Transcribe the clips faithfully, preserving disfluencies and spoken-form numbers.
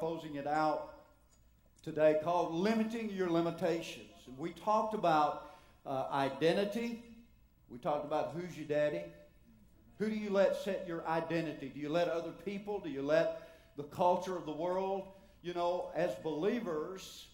Closing it out today, called Limiting Your Limitations. And we talked about uh, identity. We talked about who's your daddy. Who do you let set your identity? Do you let other people? Do you let the culture of the world? You know, as believers,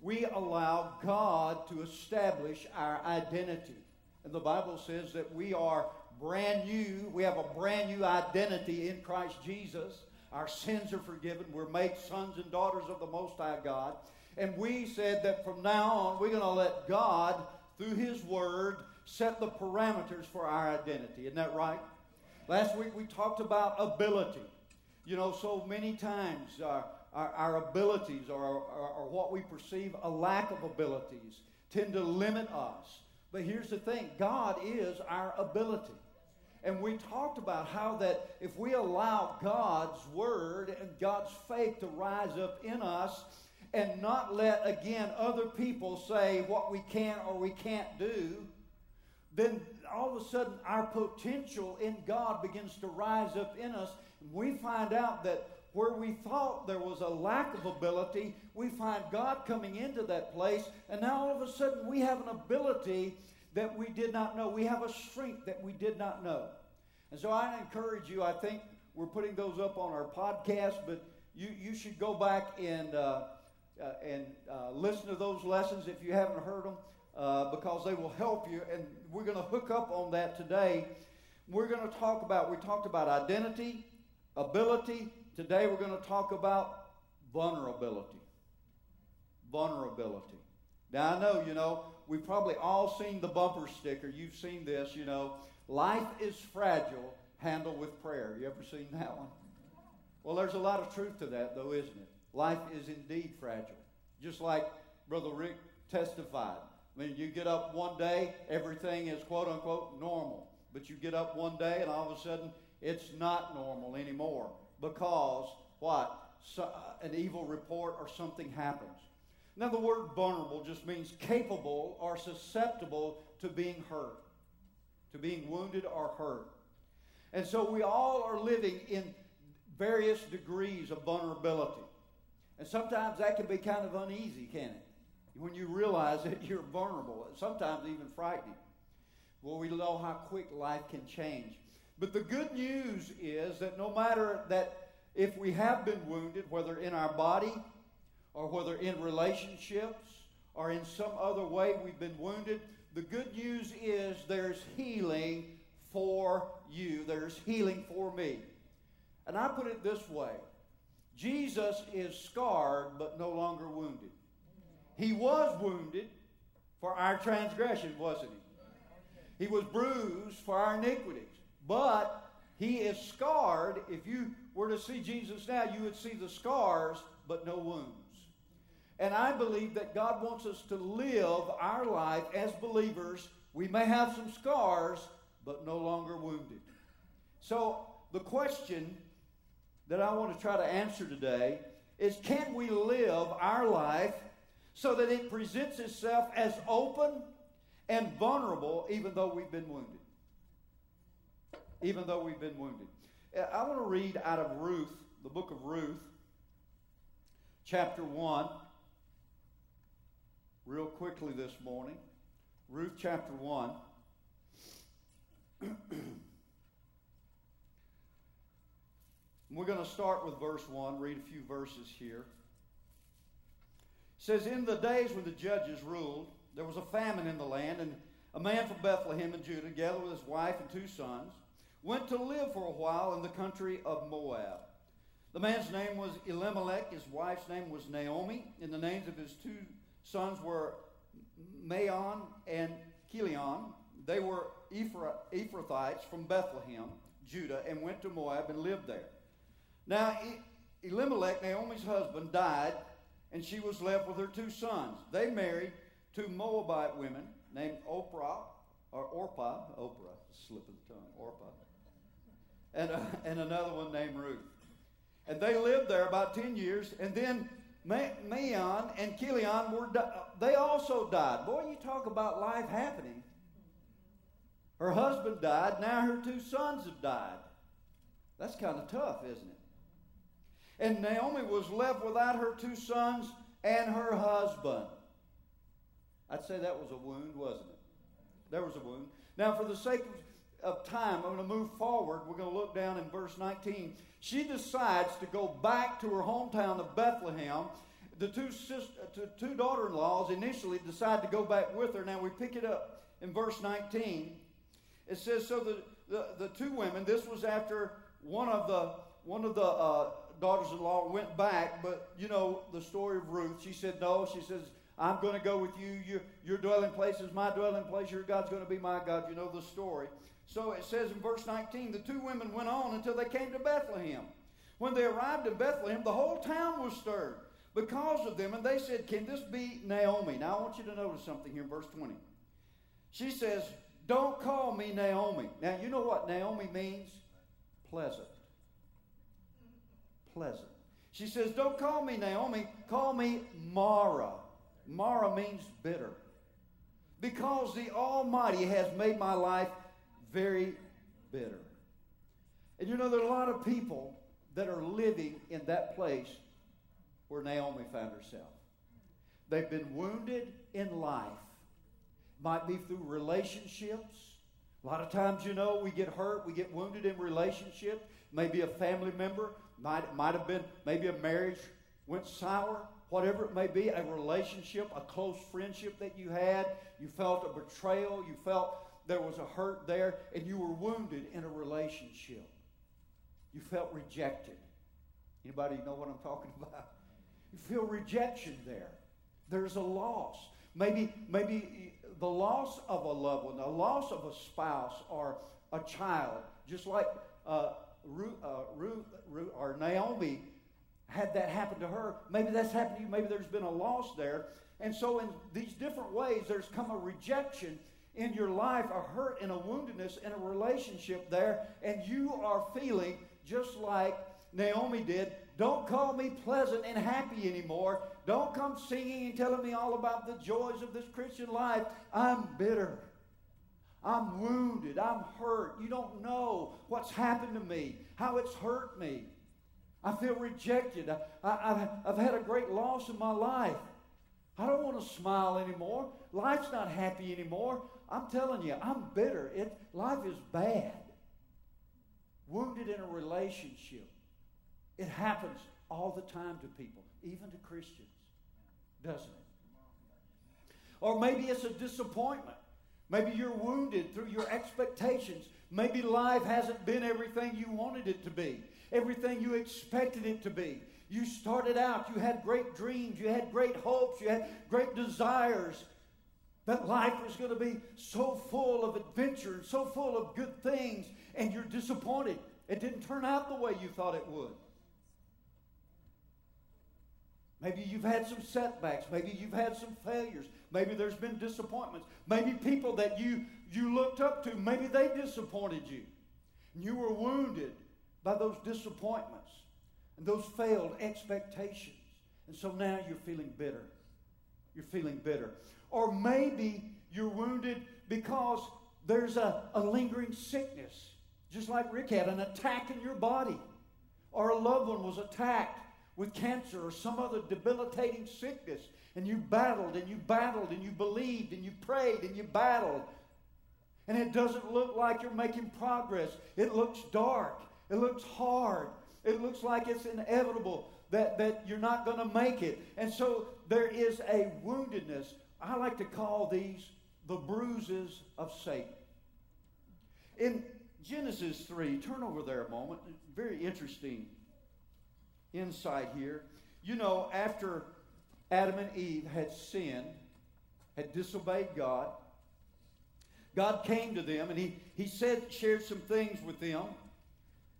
we allow God to establish our identity. And the Bible says that we are brand new. We have a brand new identity in Christ Jesus. Our sins are forgiven. We're made sons and daughters of the Most High God. And we said that from now on, we're going to let God, through His Word, set the parameters for our identity. Isn't that right? Last week, we talked about ability. You know, so many times our, our, our abilities or, or, or what we perceive a lack of abilities tend to limit us. But here's the thing. God is our ability. And we talked about how that if we allow God's Word and God's faith to rise up in us and not let, again, other people say what we can or we can't do, then all of a sudden our potential in God begins to rise up in us. And we find out that where we thought there was a lack of ability, we find God coming into that place. And now all of a sudden we have an ability that we did not know. We have a strength that we did not know. And so I encourage you, I think we're putting those up on our podcast, but you, you should go back and uh, uh, and uh, listen to those lessons if you haven't heard them, uh, because they will help you. And we're going to hook up on that today. We're going to talk about, we talked about identity, ability. Today we're going to talk about vulnerability. Vulnerability. Now I know, you know, we've probably all seen the bumper sticker. You've seen this, you know. Life is fragile, handle with prayer. You ever seen that one? Well, there's a lot of truth to that, though, isn't it? Life is indeed fragile. Just like Brother Rick testified. I mean, you get up one day, everything is quote-unquote normal. But you get up one day, and all of a sudden, it's not normal anymore. Because, what? So, an evil report or something happens. Now, the word vulnerable just means capable or susceptible to being hurt, to being wounded or hurt. And so we all are living in various degrees of vulnerability. And sometimes that can be kind of uneasy, can't it? When you realize that you're vulnerable, and sometimes even frightening. Well, we know how quick life can change. But the good news is that no matter that if we have been wounded, whether in our body or whether in relationships or in some other way we've been wounded, the good news is there's healing for you. There's healing for me. And I put it this way. Jesus is scarred but no longer wounded. He was wounded for our transgression, wasn't he? He was bruised for our iniquities. But he is scarred. If you were to see Jesus now, you would see the scars but no wounds. And I believe that God wants us to live our life as believers. We may have some scars, but no longer wounded. So the question that I want to try to answer today is, can we live our life so that it presents itself as open and vulnerable even though we've been wounded? Even though we've been wounded. I want to read out of Ruth, the book of Ruth, chapter one. Real quickly this morning. Ruth chapter one. We're going to start with verse one, read a few verses here. It says, in the days when the judges ruled, there was a famine in the land, and a man from Bethlehem in Judah, together with his wife and two sons, went to live for a while in the country of Moab. The man's name was Elimelech, his wife's name was Naomi, and the names of his two sons were Mahlon and Chilion. They were Ephrathites from Bethlehem, Judah, and went to Moab and lived there. Now Elimelech, Naomi's husband, died, and she was left with her two sons. They married two Moabite women named Orpah, or Orpah, Oprah, slip of the tongue, Orpah, and, uh, and another one named Ruth. And they lived there about ten years, and then Mahlon and Chilion were di- they also died. Boy, you talk about life happening. Her husband died, now her two sons have died. That's kind of tough, isn't it? And Naomi was left without her two sons and her husband. I'd say that was a wound, wasn't it? There was a wound. Now, for the sake of time, I'm going to move forward. We're going to look down in verse nineteen. She decides to go back to her hometown of Bethlehem. The two, sister, the two daughter-in-laws initially decide to go back with her. Now, we pick it up in verse nineteen. It says, so the, the, the two women, this was after one of the one of the uh, daughters-in-law went back, but you know the story of Ruth. She said no. She says, I'm going to go with you. Your, your dwelling place is my dwelling place. Your God's going to be my God. You know the story. So it says in verse nineteen, the two women went on until they came to Bethlehem. When they arrived in Bethlehem, the whole town was stirred because of them, and they said, can this be Naomi? Now I want you to notice something here in verse twenty. She says, don't call me Naomi. Now you know what Naomi means? Pleasant. Pleasant. She says, don't call me Naomi, call me Mara. Mara means bitter. Because the Almighty has made my life very bitter. And you know, there are a lot of people that are living in that place where Naomi found herself. They've been wounded in life. Might be through relationships. A lot of times, you know, we get hurt, we get wounded in relationships. Maybe a family member, might, might have been, maybe a marriage went sour. Whatever it may be, a relationship, a close friendship that you had, you felt a betrayal, you felt there was a hurt there, and you were wounded in a relationship. You felt rejected. Anybody know what I'm talking about? You feel rejection there. There's a loss. Maybe, maybe the loss of a loved one, the loss of a spouse or a child, just like uh, Ruth, uh, Ruth, Ruth or Naomi had that happened to her. Maybe that's happened to you. Maybe there's been a loss there. And so in these different ways, there's come a rejection in your life, a hurt and a woundedness in a relationship there, and you are feeling just like Naomi did. Don't call me pleasant and happy anymore. Don't come singing and telling me all about the joys of this Christian life. I'm bitter. I'm wounded. I'm hurt. You don't know what's happened to me, how it's hurt me. I feel rejected. I, I, I've had a great loss in my life. I don't want to smile anymore. Life's not happy anymore. I'm telling you, I'm bitter. It, life is bad. Wounded in a relationship. It happens all the time to people, even to Christians, doesn't it? Or maybe it's a disappointment. Maybe you're wounded through your expectations. Maybe life hasn't been everything you wanted it to be, everything you expected it to be. You started out, you had great dreams, you had great hopes, you had great desires that life was going to be so full of adventure and so full of good things, and you're disappointed. It didn't turn out the way you thought it would. Maybe you've had some setbacks. Maybe you've had some failures. Maybe there's been disappointments. Maybe people that you, you looked up to, maybe they disappointed you. And you were wounded by those disappointments and those failed expectations. And so now you're feeling bitter. You're feeling bitter. Or maybe you're wounded because there's a, a lingering sickness. Just like Rick had, an attack in your body. Or a loved one was attacked with cancer or some other debilitating sickness, and you battled and you battled and you believed and you prayed and you battled, and it doesn't look like you're making progress. It looks dark. It looks hard. It looks like it's inevitable that, that you're not going to make it. And so there is a woundedness. I like to call these the bruises of Satan. In Genesis three, turn over there a moment. Very interesting insight here. You know, after Adam and Eve had sinned, had disobeyed God, God came to them and he, he said, shared some things with them.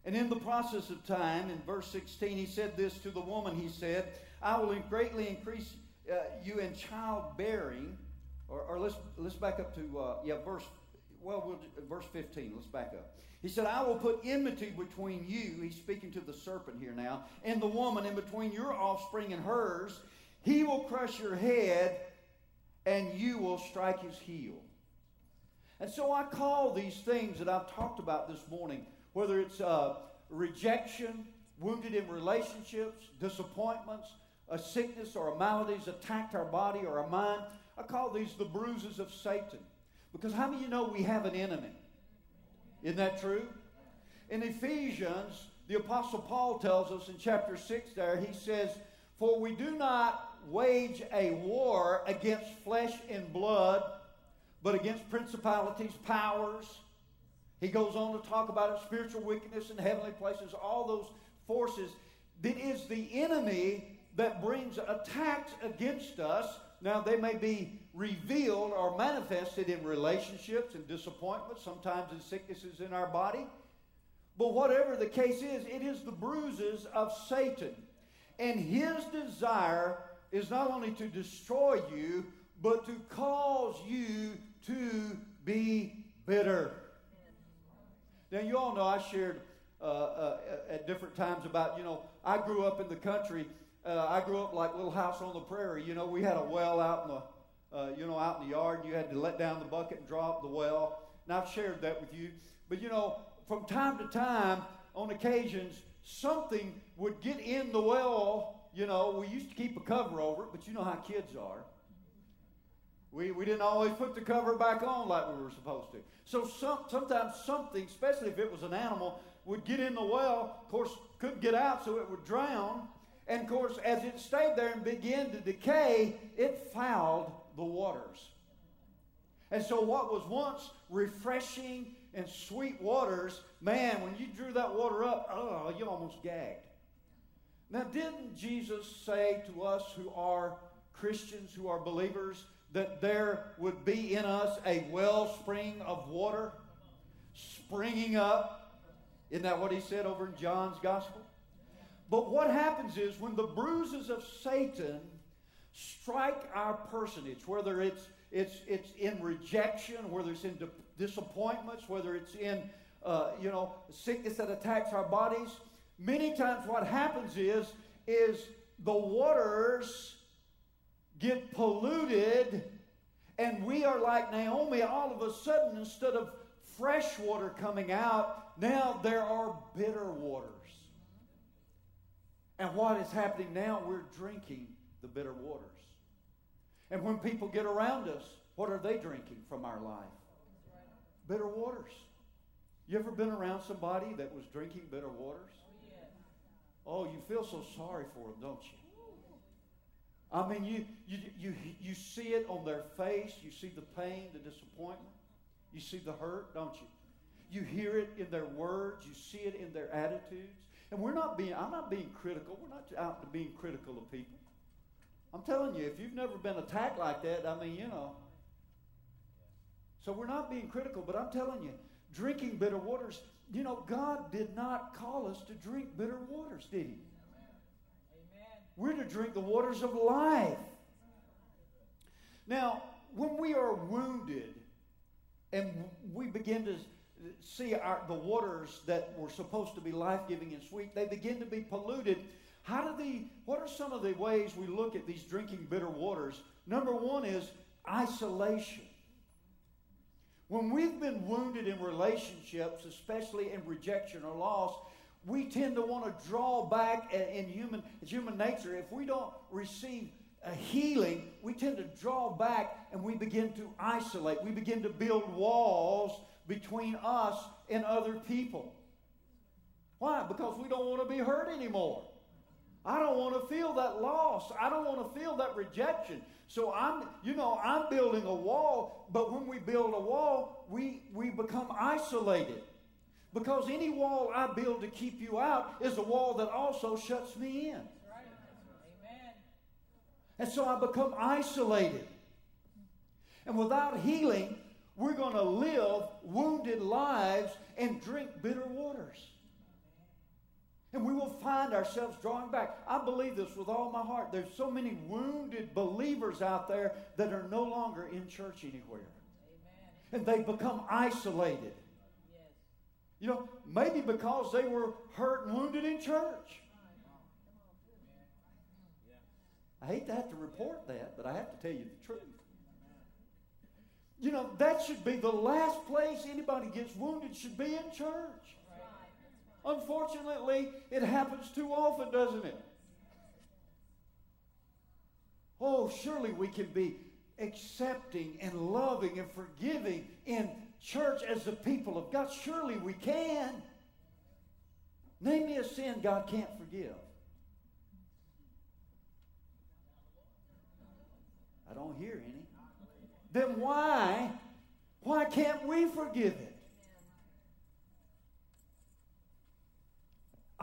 And in the process of time, in verse sixteen, he said this to the woman. He said, I will greatly increase uh, you in childbearing. Or, or let's let's back up to uh, yeah verse well, we'll verse fifteen. Let's back up. He said, "I will put enmity between you." He's speaking to the serpent here now, and the woman, and between your offspring and hers. He will crush your head, and you will strike his heel. And so I call these things that I've talked about this morning, whether it's uh, rejection, wounded in relationships, disappointments, a sickness or a malady has attacked our body or our mind. I call these the bruises of Satan. Because how many of you know we have an enemy? Isn't that true? In Ephesians, the Apostle Paul tells us in chapter six there, he says, "For we do not wage a war against flesh and blood, but against principalities, powers." He goes on to talk about it, spiritual wickedness in heavenly places, all those forces. That is the enemy that brings attacks against us. Now, they may be revealed or manifested in relationships and disappointments, sometimes in sicknesses in our body. But whatever the case is, it is the bruises of Satan. And his desire is not only to destroy you, but to cause you to be bitter. Now, you all know I shared uh, uh, at different times about, you know, I grew up in the country. Uh, I grew up like Little House on the Prairie. You know, we had a well out in the, uh, you know, out in the yard. And you had to let down the bucket and draw up the well. And I've shared that with you. But, you know, from time to time, on occasions, something would get in the well. You know, we used to keep a cover over it, but you know how kids are. We, we didn't always put the cover back on like we were supposed to. So some, sometimes something, especially if it was an animal, would get in the well. Of course, couldn't get out, so it would drown. And of course, as it stayed there and began to decay, it fouled the waters. And so what was once refreshing and sweet waters, man, when you drew that water up, oh, you almost gagged. Now, didn't Jesus say to us who are Christians, who are believers, that there would be in us a wellspring of water springing up? Isn't that what he said over in John's gospel? But what happens is when the bruises of Satan strike our personage, whether it's It's, it's in rejection, whether it's in disappointments, whether it's in, uh, you know, sickness that attacks our bodies. Many times what happens is, is the waters get polluted, and we are like Naomi. All of a sudden, instead of fresh water coming out, now there are bitter waters. And what is happening now? We're drinking the bitter waters. And when people get around us, what are they drinking from our life? Bitter waters. You ever been around somebody that was drinking bitter waters? Oh, you feel so sorry for them, don't you? I mean, you, you, you, you see it on their face. You see the pain, the disappointment. You see the hurt, don't you? You hear it in their words. You see it in their attitudes. And we're not being, I'm not being critical. We're not out to being critical of people. I'm telling you, if you've never been attacked like that, I mean, you know. So we're not being critical, but I'm telling you, drinking bitter waters, you know, God did not call us to drink bitter waters, did he? Amen. Amen. We're to drink the waters of life. Now, when we are wounded and we begin to see our, the waters that were supposed to be life-giving and sweet, they begin to be polluted. How do the, what are some of the ways we look at these drinking bitter waters? Number one is isolation. When we've been wounded in relationships, especially in rejection or loss, we tend to want to draw back in human, human nature. If we don't receive a healing, we tend to draw back and we begin to isolate. We begin to build walls between us and other people. Why? Because we don't want to be hurt anymore. I don't want to feel that loss. I don't want to feel that rejection. So I'm, you know, I'm building a wall, but when we build a wall, we, we become isolated. Because any wall I build to keep you out is a wall that also shuts me in. That's right. Amen. And so I become isolated. And without healing, we're going to live wounded lives and drink bitter waters. And we will find ourselves drawing back. I believe this with all my heart. There's so many wounded believers out there that are no longer in church anywhere. Amen. And they become isolated. Yes. You know, maybe because they were hurt and wounded in church. I hate to have to report that, but I have to tell you the truth. You know, that should be the last place anybody gets wounded, should be in church. Unfortunately, it happens too often, doesn't it? Oh, surely we can be accepting and loving and forgiving in church as the people of God. Surely we can. Name me a sin God can't forgive. I don't hear any. Then why, why can't we forgive it?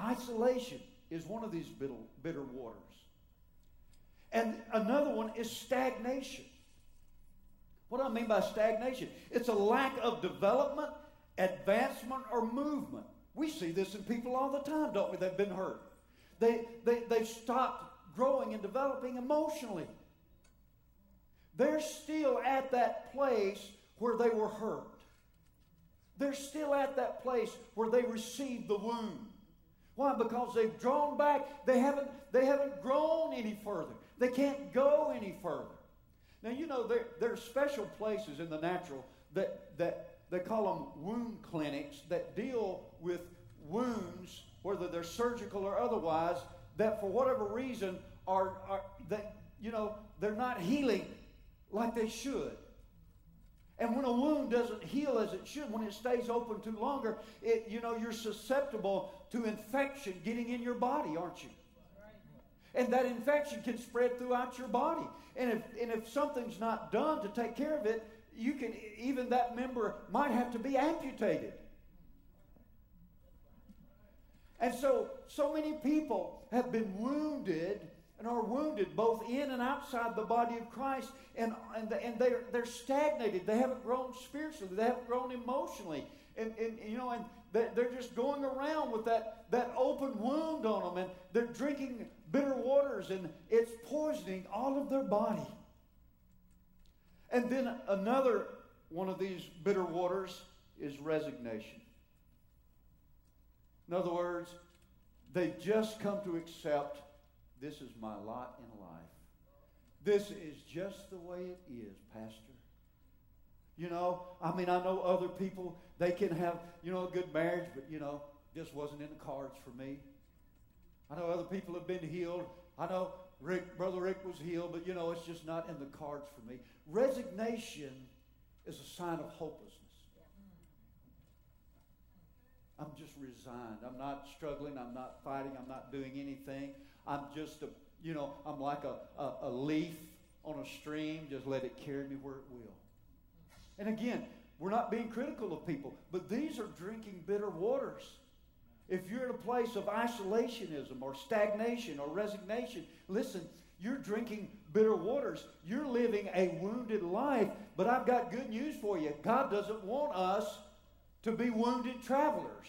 Isolation is one of these bitter, bitter waters. And another one is stagnation. What do I mean by stagnation? It's a lack of development, advancement, or movement. We see this in people all the time, don't we? They've been hurt. They, they, they've stopped growing and developing emotionally. They're still at that place where they were hurt. They're still at that place where they received the wound. Why? Because they've drawn back. They haven't, they haven't grown any further. They can't go any further. Now, you know, there, there are special places in the natural that, that they call them wound clinics that deal with wounds, whether they're surgical or otherwise, that for whatever reason are, are that, you know, they're not healing like they should. And when a wound doesn't heal as it should, when it stays open too longer, it, you know, you're susceptible to infection getting in your body, aren't you? And that infection can spread throughout your body. And if, and if something's not done to take care of it, you can, even that member might have to be amputated. And so, so many people have been wounded and are wounded both in and outside the body of Christ, and, and, the, and they're, they're stagnated. They haven't grown spiritually. They haven't grown emotionally. And, and you know, and they're just going around with that, that open wound on them, and they're drinking bitter waters, and it's poisoning all of their body. And then another one of these bitter waters is resignation. In other words, they've just come to accept, this is my lot in life. This is just the way it is, Pastor. You know, I mean, I know other people, they can have, you know, a good marriage, but, you know, this wasn't in the cards for me. I know other people have been healed. I know Rick, Brother Rick was healed, but, you know, it's just not in the cards for me. Resignation is a sign of hopelessness. I'm just resigned. I'm not struggling. I'm not fighting. I'm not doing anything. I'm just a, you know, I'm like a, a, a leaf on a stream. Just let it carry me where it will. And again, we're not being critical of people, but these are drinking bitter waters. If you're in a place of isolationism or stagnation or resignation, listen, you're drinking bitter waters. You're living a wounded life, but I've got good news for you. God doesn't want us to be wounded travelers.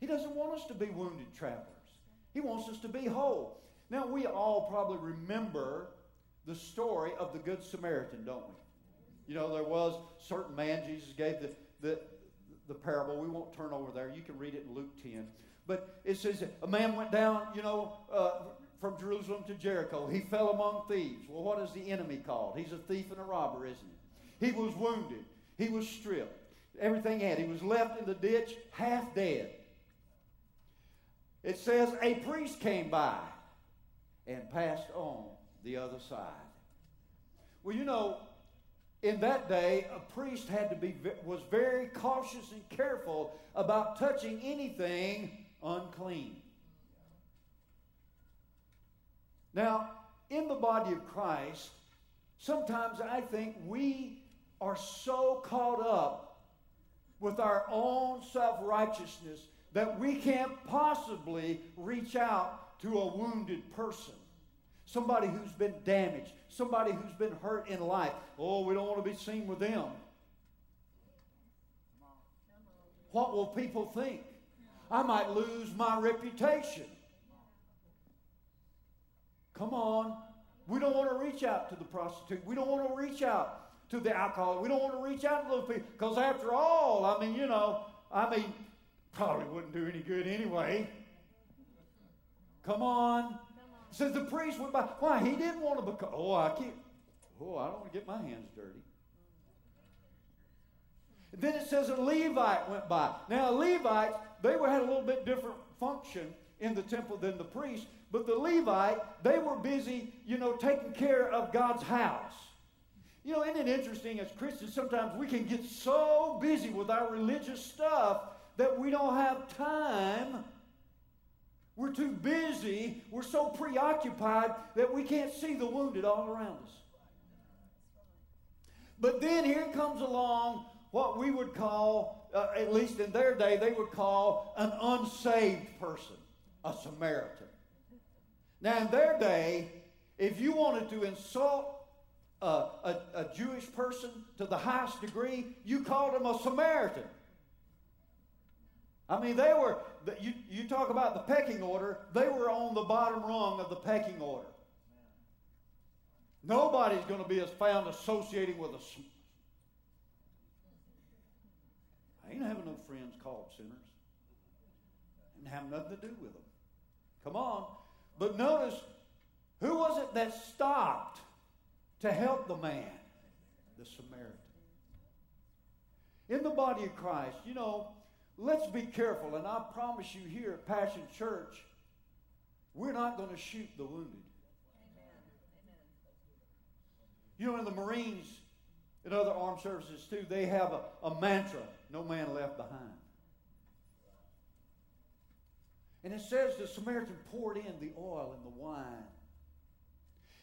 He doesn't want us to be wounded travelers. He wants us to be whole. Now, we all probably remember the story of the Good Samaritan, don't we? You know, there was a certain man, Jesus gave the, the, the parable. We won't turn over there. You can read it in Luke ten. But it says a man went down, you know, uh, from Jerusalem to Jericho. He fell among thieves. Well, what is the enemy called? He's a thief and a robber, isn't he? He was wounded. He was stripped. Everything he had. He was left in the ditch, half dead. It says a priest came by and passed on the other side. Well, you know, in that day, a priest had to be was very cautious and careful about touching anything unclean. Now, in the body of Christ, sometimes I think we are so caught up with our own self-righteousness that we can't possibly reach out to a wounded person. Somebody who's been damaged. Somebody who's been hurt in life. Oh, we don't want to be seen with them. What will people think? I might lose my reputation. Come on. We don't want to reach out to the prostitute. We don't want to reach out to the alcoholic. We don't want to reach out to those people. Because after all, I mean, you know, I mean, probably wouldn't do any good anyway. Come on. It says the priest went by. Why? He didn't want to become. Oh, I can't. Oh, I don't want to get my hands dirty. And then it says a Levite went by. Now, Levites, they were, had a little bit different function in the temple than the priest. But the Levite, they were busy, you know, taking care of God's house. You know, isn't it interesting as Christians, sometimes we can get so busy with our religious stuff that we don't have time. We're too busy. We're so preoccupied that we can't see the wounded all around us. But then here comes along what we would call, uh, at least in their day, they would call an unsaved person, a Samaritan. Now, in their day, if you wanted to insult a, a, a Jewish person to the highest degree, you called him a Samaritan. I mean, they were, you, you talk about the pecking order, they were on the bottom rung of the pecking order. Nobody's going to be found associating with a Samaritan. I ain't having no friends called sinners. I didn't have nothing to do with them. Come on. But notice, who was it that stopped to help the man? The Samaritan. In the body of Christ, you know, let's be careful. And I promise you here at Passion Church, we're not going to shoot the wounded. Amen. You know, in the Marines and other armed services too, they have a, a mantra, no man left behind. And it says the Samaritan poured in the oil and the wine.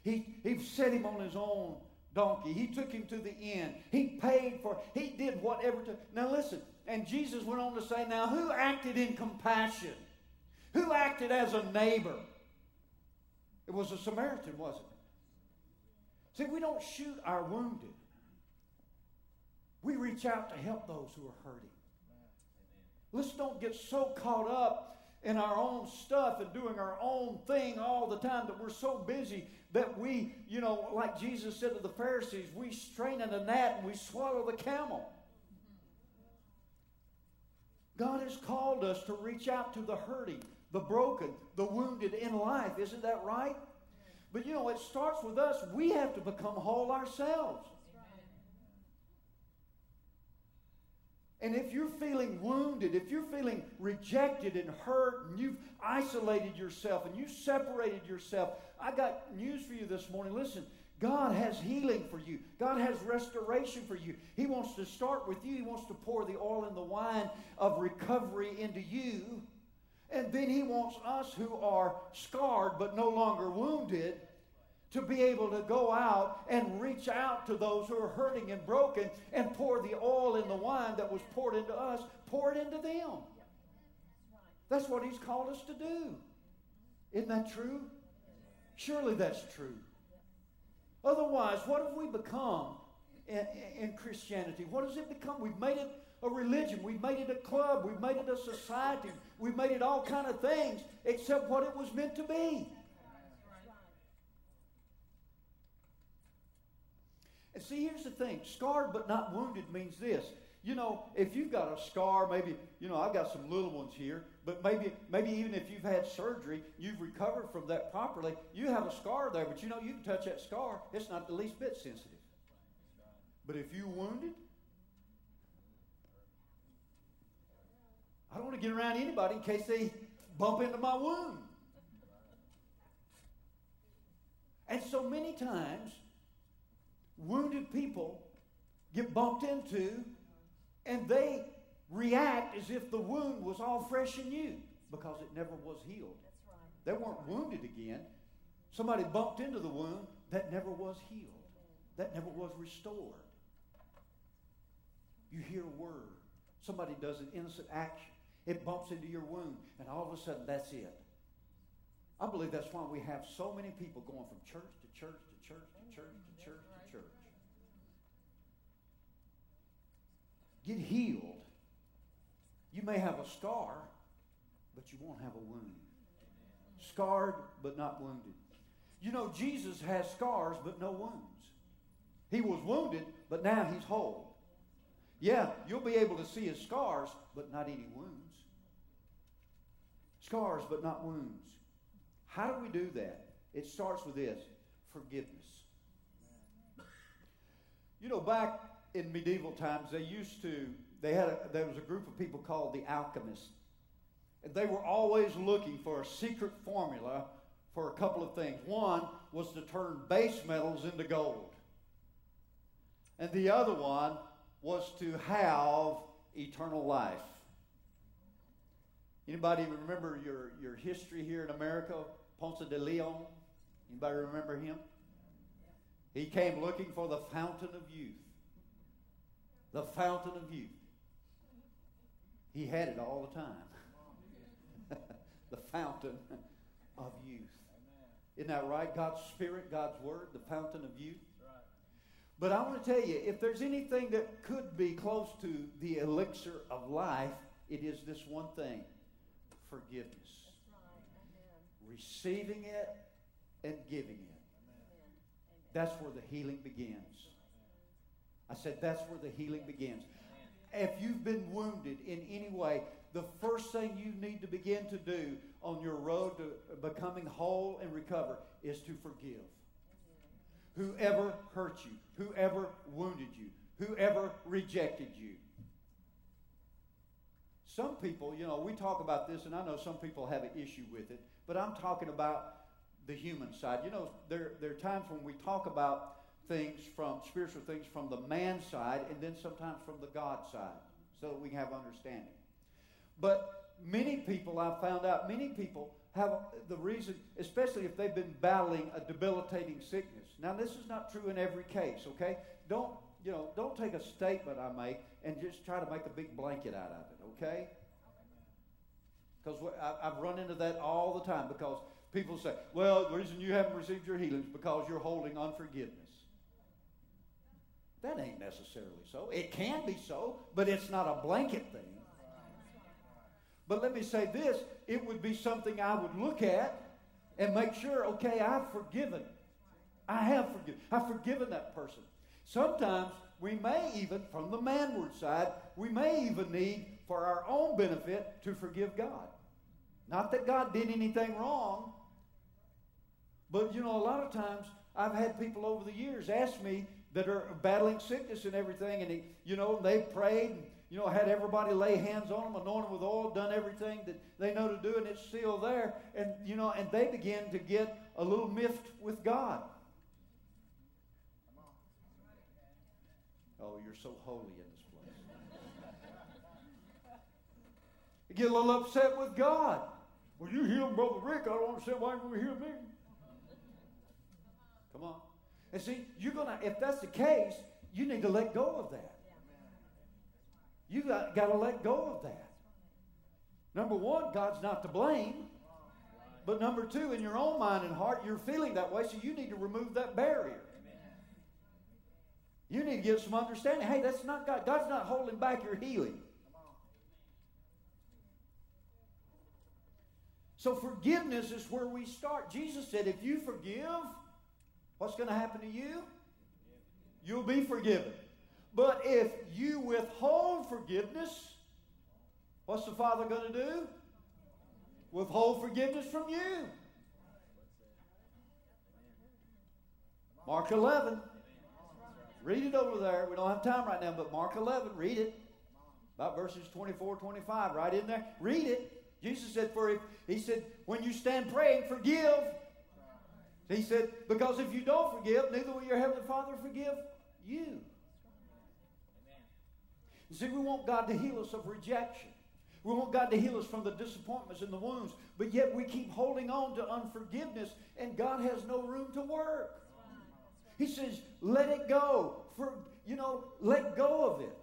He, he set him on his own donkey. He took him to the inn. He paid for it. He did whatever. To, now listen, and Jesus went on to say, now who acted in compassion? Who acted as a neighbor? It was a Samaritan, wasn't it? See, we don't shoot our wounded. We reach out to help those who are hurting. Let's don't get so caught up in our own stuff and doing our own thing all the time that we're so busy that we, you know, like Jesus said to the Pharisees, we strain at a gnat and we swallow the camel. God has called us to reach out to the hurting, the broken, the wounded in life. Isn't that right? But, you know, it starts with us. We have to become whole ourselves. And if you're feeling wounded, if you're feeling rejected and hurt, and you've isolated yourself and you separated yourself, I got news for you this morning. Listen, God has healing for you. God has restoration for you. He wants to start with you. He wants to pour the oil and the wine of recovery into you. And then He wants us who are scarred but no longer wounded to be able to go out and reach out to those who are hurting and broken and pour the oil and the wine that was poured into us, pour it into them. That's what He's called us to do. Isn't that true? Surely that's true. Otherwise, what have we become in, in Christianity? What has it become? We've made it a religion. We've made it a club. We've made it a society. We've made it all kind of things except what it was meant to be. And see, here's the thing. Scarred but not wounded means this. You know, if you've got a scar, maybe, you know, I've got some little ones here, but maybe maybe even if you've had surgery, you've recovered from that properly, you have a scar there, but you know, you can touch that scar. It's not the least bit sensitive. But if you're wounded, I don't want to get around anybody in case they bump into my wound. And so many times, wounded people get bumped into and they react as if the wound was all fresh and new because it never was healed. They weren't wounded again. Somebody bumped into the wound that never was healed, that never was restored. You hear a word, somebody does an innocent action, it bumps into your wound, and all of a sudden that's it. I believe that's why we have so many people going from church to church to church to church to church. Get healed. You may have a scar, but you won't have a wound. Scarred, but not wounded. You know, Jesus has scars, but no wounds. He was wounded, but now he's whole. Yeah, you'll be able to see his scars, but not any wounds. Scars, but not wounds. How do we do that? It starts with this: forgiveness. You know, back in medieval times, they used to, they had a, there was a group of people called the alchemists. And they were always looking for a secret formula for a couple of things. One was to turn base metals into gold. And the other one was to have eternal life. Anybody remember your, your history here in America? Ponce de Leon? Anybody remember him? He came looking for the fountain of youth. The fountain of youth. He had it all the time. The fountain of youth. Isn't that right? God's Spirit, God's Word, the fountain of youth. But I want to tell you, if there's anything that could be close to the elixir of life, it is this one thing: forgiveness. Receiving it and giving it. That's where the healing begins. I said that's where the healing begins. If you've been wounded in any way, the first thing you need to begin to do on your road to becoming whole and recover is to forgive. Whoever hurt you, whoever wounded you, whoever rejected you. Some people, you know, we talk about this, and I know some people have an issue with it, but I'm talking about the human side. You know, there, there are times when we talk about things from, spiritual things from the man side, and then sometimes from the God side, so that we can have understanding. But many people, I've found out, many people have the reason, especially if they've been battling a debilitating sickness. Now, this is not true in every case, okay? Don't, you know, don't take a statement I make and just try to make a big blanket out of it, okay? Because I've run into that all the time, because people say, well, the reason you haven't received your healing is because you're holding unforgiveness. That ain't necessarily so. It can be so, but it's not a blanket thing. But let me say this, it would be something I would look at and make sure, okay, I've forgiven. I have forgiven. I've forgiven that person. Sometimes we may even, from the manward side, we may even need for our own benefit to forgive God. Not that God did anything wrong, but you know, a lot of times I've had people over the years ask me that are battling sickness and everything, and it, you know, they prayed and, you know, had everybody lay hands on them, anoint them with oil, done everything that they know to do, and it's still there. And you know, and they begin to get a little miffed with God. Oh, you're so holy in this place. You get a little upset with God. Well, you healed Brother Rick. I don't understand why you're going to heal me. Come on. And see, you're gonna, if that's the case, you need to let go of that. You got, got to let go of that. Number one, God's not to blame. But number two, in your own mind and heart, you're feeling that way, so you need to remove that barrier. You need to give some understanding. Hey, that's not God. God's not holding back your healing. So forgiveness is where we start. Jesus said, if you forgive, what's going to happen to you? You'll be forgiven. But if you withhold forgiveness, what's the Father going to do? Withhold forgiveness from you. Mark eleven. Read it over there. We don't have time right now, but Mark eleven, read it. About verses twenty-four, twenty-five, right in there. Read it. Jesus said, for if, he said, when you stand praying, forgive. He said, because if you don't forgive, neither will your Heavenly Father forgive you. Amen. You see, we want God to heal us of rejection. We want God to heal us from the disappointments and the wounds. But yet we keep holding on to unforgiveness, and God has no room to work. He says, let it go. For, you know, let go of it.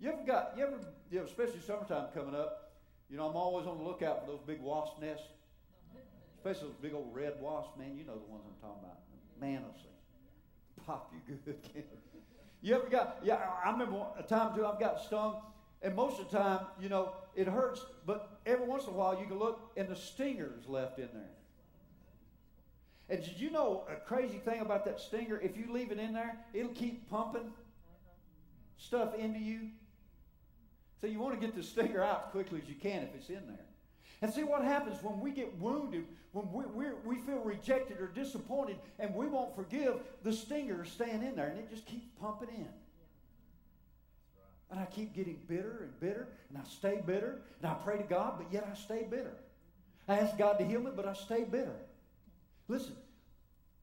You ever got, you ever, you know, especially summertime coming up, you know, I'm always on the lookout for those big wasp nests. Especially those big old red wasps, man, you know the ones I'm talking about. Man, I'll see. Pop you good. You ever got, yeah, I remember a time too, I've got stung, And most of the time, you know, it hurts, but every once in a while you can look and the stinger's left in there. And did you know a crazy thing about that stinger? If you leave it in there, it'll keep pumping stuff into you. So you want to get the stinger out as quickly as you can if it's in there. And see what happens when we get wounded, when we, we're, we feel rejected or disappointed and we won't forgive, the stinger is staying in there and it just keeps pumping in. And I keep getting bitter and bitter, and I stay bitter, and I pray to God, but yet I stay bitter. I ask God to heal me, but I stay bitter. Listen,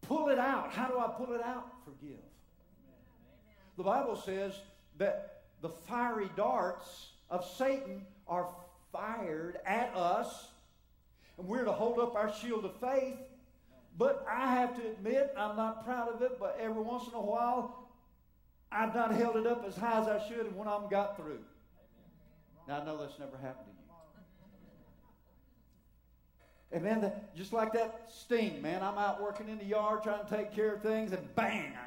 pull it out. How do I pull it out? Forgive. Amen. The Bible says that the fiery darts of Satan are fired at us, and we're to hold up our shield of faith, but I have to admit, I'm not proud of it, but every once in a while, I've not held it up as high as I should, and one of them got through. Now, I know that's never happened to you. And then, the, just like that sting, man, I'm out working in the yard trying to take care of things, and bang! I,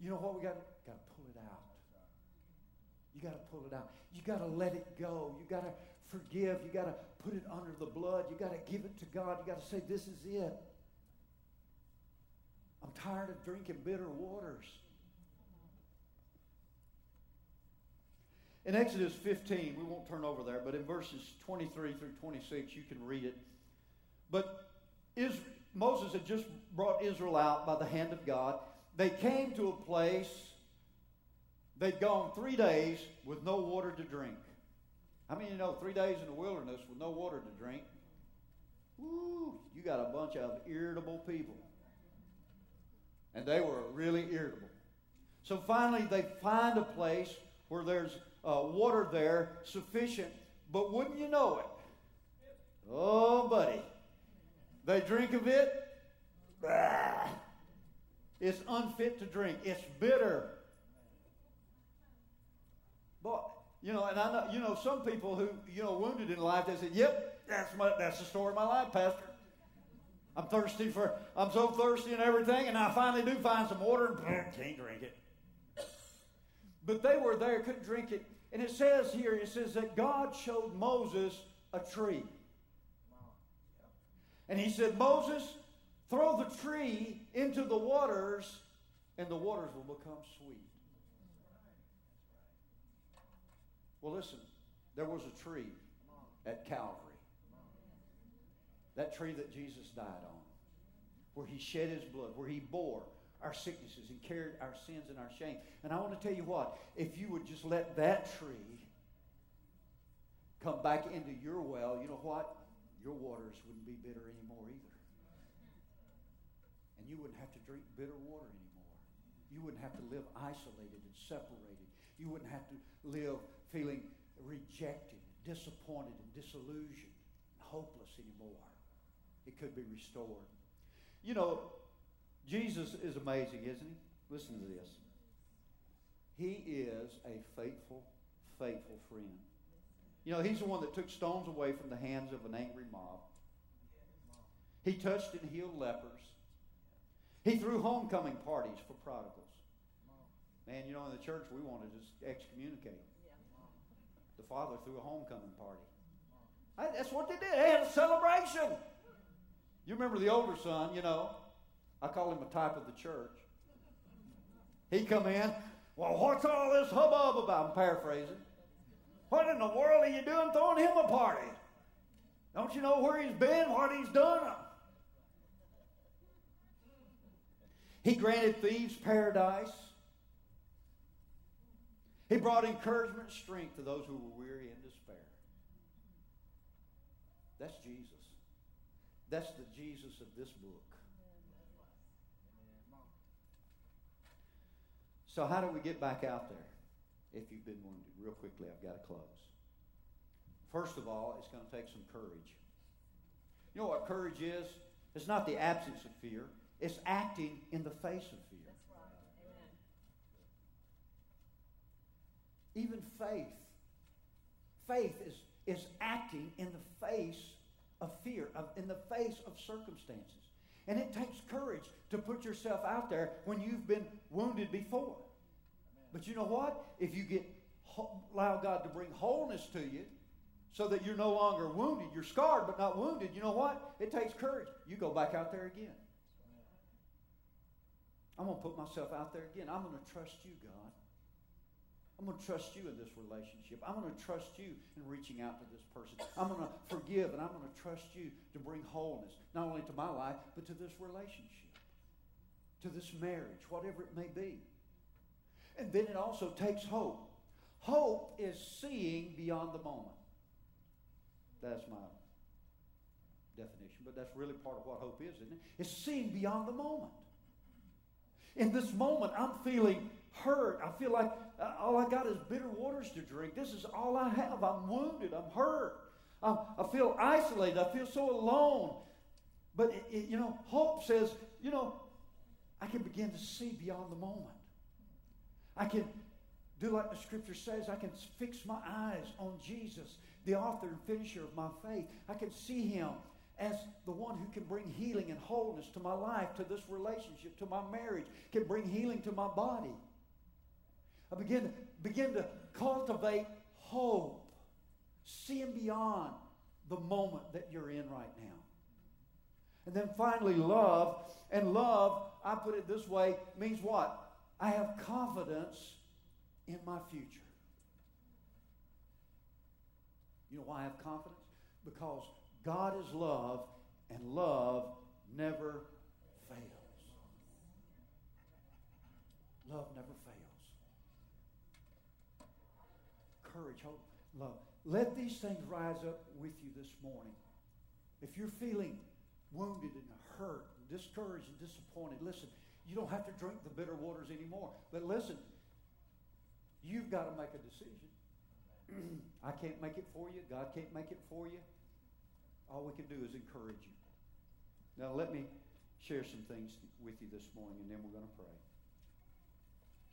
you know what? We got to pull it out. You got to pull it out. You got to let it go. You got to forgive. You got to put it under the blood. You got to give it to God. You got to say, this is it. I'm tired of drinking bitter waters. In Exodus fifteen, we won't turn over there, but in verses twenty-three through twenty-six, you can read it. But Israel, Moses had just brought Israel out by the hand of God. They came to a place, they'd gone three days with no water to drink. I mean, you know, three days in the wilderness with no water to drink. Woo, you got a bunch of irritable people. And they were really irritable. So finally they find a place where there's uh, water there sufficient. But wouldn't you know it? Oh, buddy. They drink of it. Bah! It's unfit to drink. It's bitter. But, you know, and I know, you know, some people who, you know, wounded in life, they say, yep, that's my, that's the story of my life, Pastor. I'm thirsty for, I'm so thirsty and everything, and I finally do find some water and can't drink it. But they were there, couldn't drink it. And it says here, it says that God showed Moses a tree. And he said, Moses, throw the tree into the waters, and the waters will become sweet. Well, listen, there was a tree at Calvary. That tree that Jesus died on, where he shed his blood, where he bore our sicknesses and carried our sins and our shame. And I want to tell you what, if you would just let that tree come back into your well, you know what? Your waters wouldn't be bitter anymore either. And you wouldn't have to drink bitter water anymore. You wouldn't have to live isolated and separated. You wouldn't have to live feeling rejected, disappointed, and disillusioned, and hopeless anymore. It could be restored. You know, Jesus is amazing, isn't he? Listen to this. He is a faithful, faithful friend. You know, he's the one that took stones away from the hands of an angry mob. He touched and healed lepers. He threw homecoming parties for prodigals. Man, you know, in the church, we want to just excommunicate. The Father threw a homecoming party. That's what they did. They had a celebration. You remember the older son, you know. I call him a type of the church. He come in, well, what's all this hubbub about? I'm paraphrasing. What in the world are you doing throwing him a party? Don't you know where he's been, what he's done? He granted thieves paradise. He brought encouragement and strength to those who were weary and despair. That's Jesus. That's the Jesus of this book. So how do we get back out there if you've been wounded? Real quickly, I've got to close. First of all, it's going to take some courage. You know what courage is? It's not the absence of fear. It's acting in the face of fear. That's right. Amen. Even faith. Faith is, is acting in the face of Of fear, of, in the face of circumstances. And it takes courage to put yourself out there when you've been wounded before. Amen. But you know what? If you get allow God to bring wholeness to you so that you're no longer wounded, you're scarred but not wounded, you know what? It takes courage. You go back out there again. I'm going to put myself out there again. I'm going to trust you, God. I'm going to trust you in this relationship. I'm going to trust you in reaching out to this person. I'm going to forgive, and I'm going to trust you to bring wholeness, not only to my life, but to this relationship, to this marriage, whatever it may be. And then it also takes hope. Hope is seeing beyond the moment. That's my definition, but that's really part of what hope is, isn't it? It's seeing beyond the moment. In this moment, I'm feeling hurt. I feel like all I got is bitter waters to drink. This is all I have. I'm wounded. I'm hurt. I'm, I feel isolated. I feel so alone. But, it, it, you know, hope says, you know, I can begin to see beyond the moment. I can do like the Scripture says. I can fix my eyes on Jesus, the author and finisher of my faith. I can see Him as the one who can bring healing and wholeness to my life, to this relationship, to my marriage, can bring healing to my body. I begin to, begin to cultivate hope, seeing beyond the moment that you're in right now. And then finally, love. And love, I put it this way, means what? I have confidence in my future. You know why I have confidence? Because God is love, and love never fails. Love never fails. Courage, hope, love. Let these things rise up with you this morning. If you're feeling wounded and hurt, and discouraged and disappointed, listen, you don't have to drink the bitter waters anymore. But listen, you've got to make a decision. I can't make it for you. God can't make it for you. All we can do is encourage you. Now let me share some things with you this morning, and then we're going to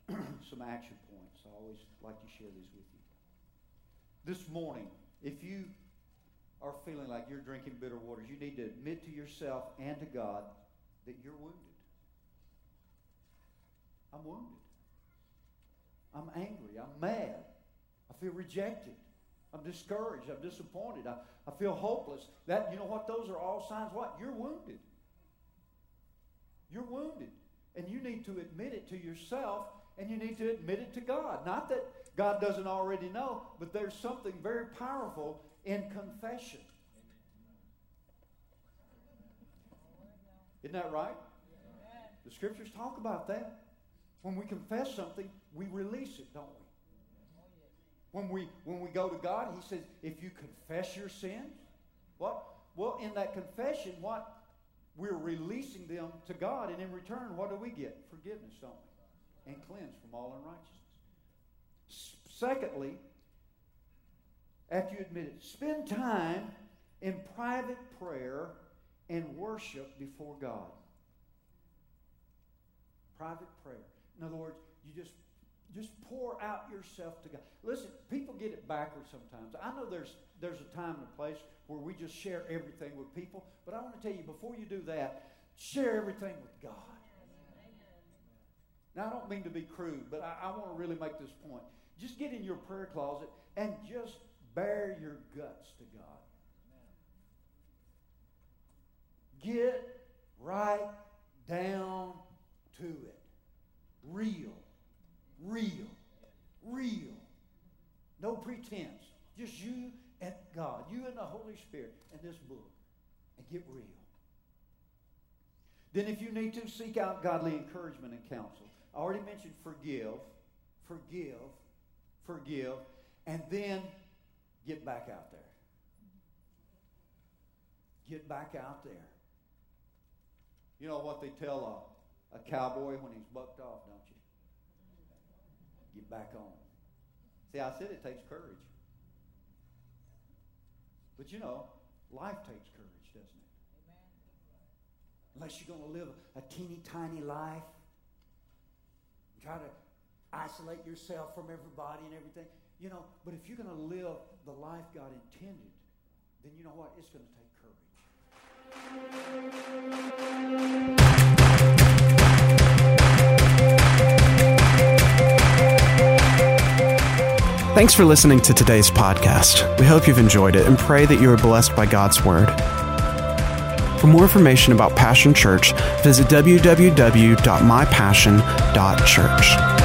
pray. Some action points. I always like to share these with you. This morning, if you are feeling like you're drinking bitter waters, you need to admit to yourself and to God that you're wounded. I'm wounded. I'm angry. I'm mad. I feel rejected. I'm discouraged. I'm disappointed. I, I feel hopeless. That, you know what? Those are all signs. What? You're wounded. You're wounded. And you need to admit it to yourself, and you need to admit it to God. Not that God doesn't already know, but there's something very powerful in confession. Isn't that right? Amen. The Scriptures talk about that. When we confess something, we release it, don't we? When we when we go to God, He says, if you confess your sins, what? Well, in that confession, what? We're releasing them to God, and in return, what do we get? Forgiveness, don't we? And cleanse from all unrighteousness. Secondly, after you admit it, spend time in private prayer and worship before God. Private prayer. In other words, you just Just pour out yourself to God. Listen, people get it backwards sometimes. I know there's there's a time and a place where we just share everything with people, but I want to tell you, before you do that, share everything with God. Amen. Now, I don't mean to be crude, but I, I want to really make this point. Just get in your prayer closet and just bare your guts to God. Amen. Get right down to it. Real. Real. Real. No pretense. Just you and God. You and the Holy Spirit and this book. And get real. Then if you need to, seek out godly encouragement and counsel. I already mentioned forgive. Forgive. Forgive. And then get back out there. Get back out there. You know what they tell a, a cowboy when he's bucked off, don't you? Get back on. See, I said it takes courage. But you know, life takes courage, doesn't it? Amen. Unless you're going to live a teeny tiny life, try to isolate yourself from everybody and everything, you know, but if you're going to live the life God intended, then you know what? It's going to take courage. Thanks for listening to today's podcast. We hope you've enjoyed it and pray that you are blessed by God's Word. For more information about Passion Church, visit w w w dot my passion dot church.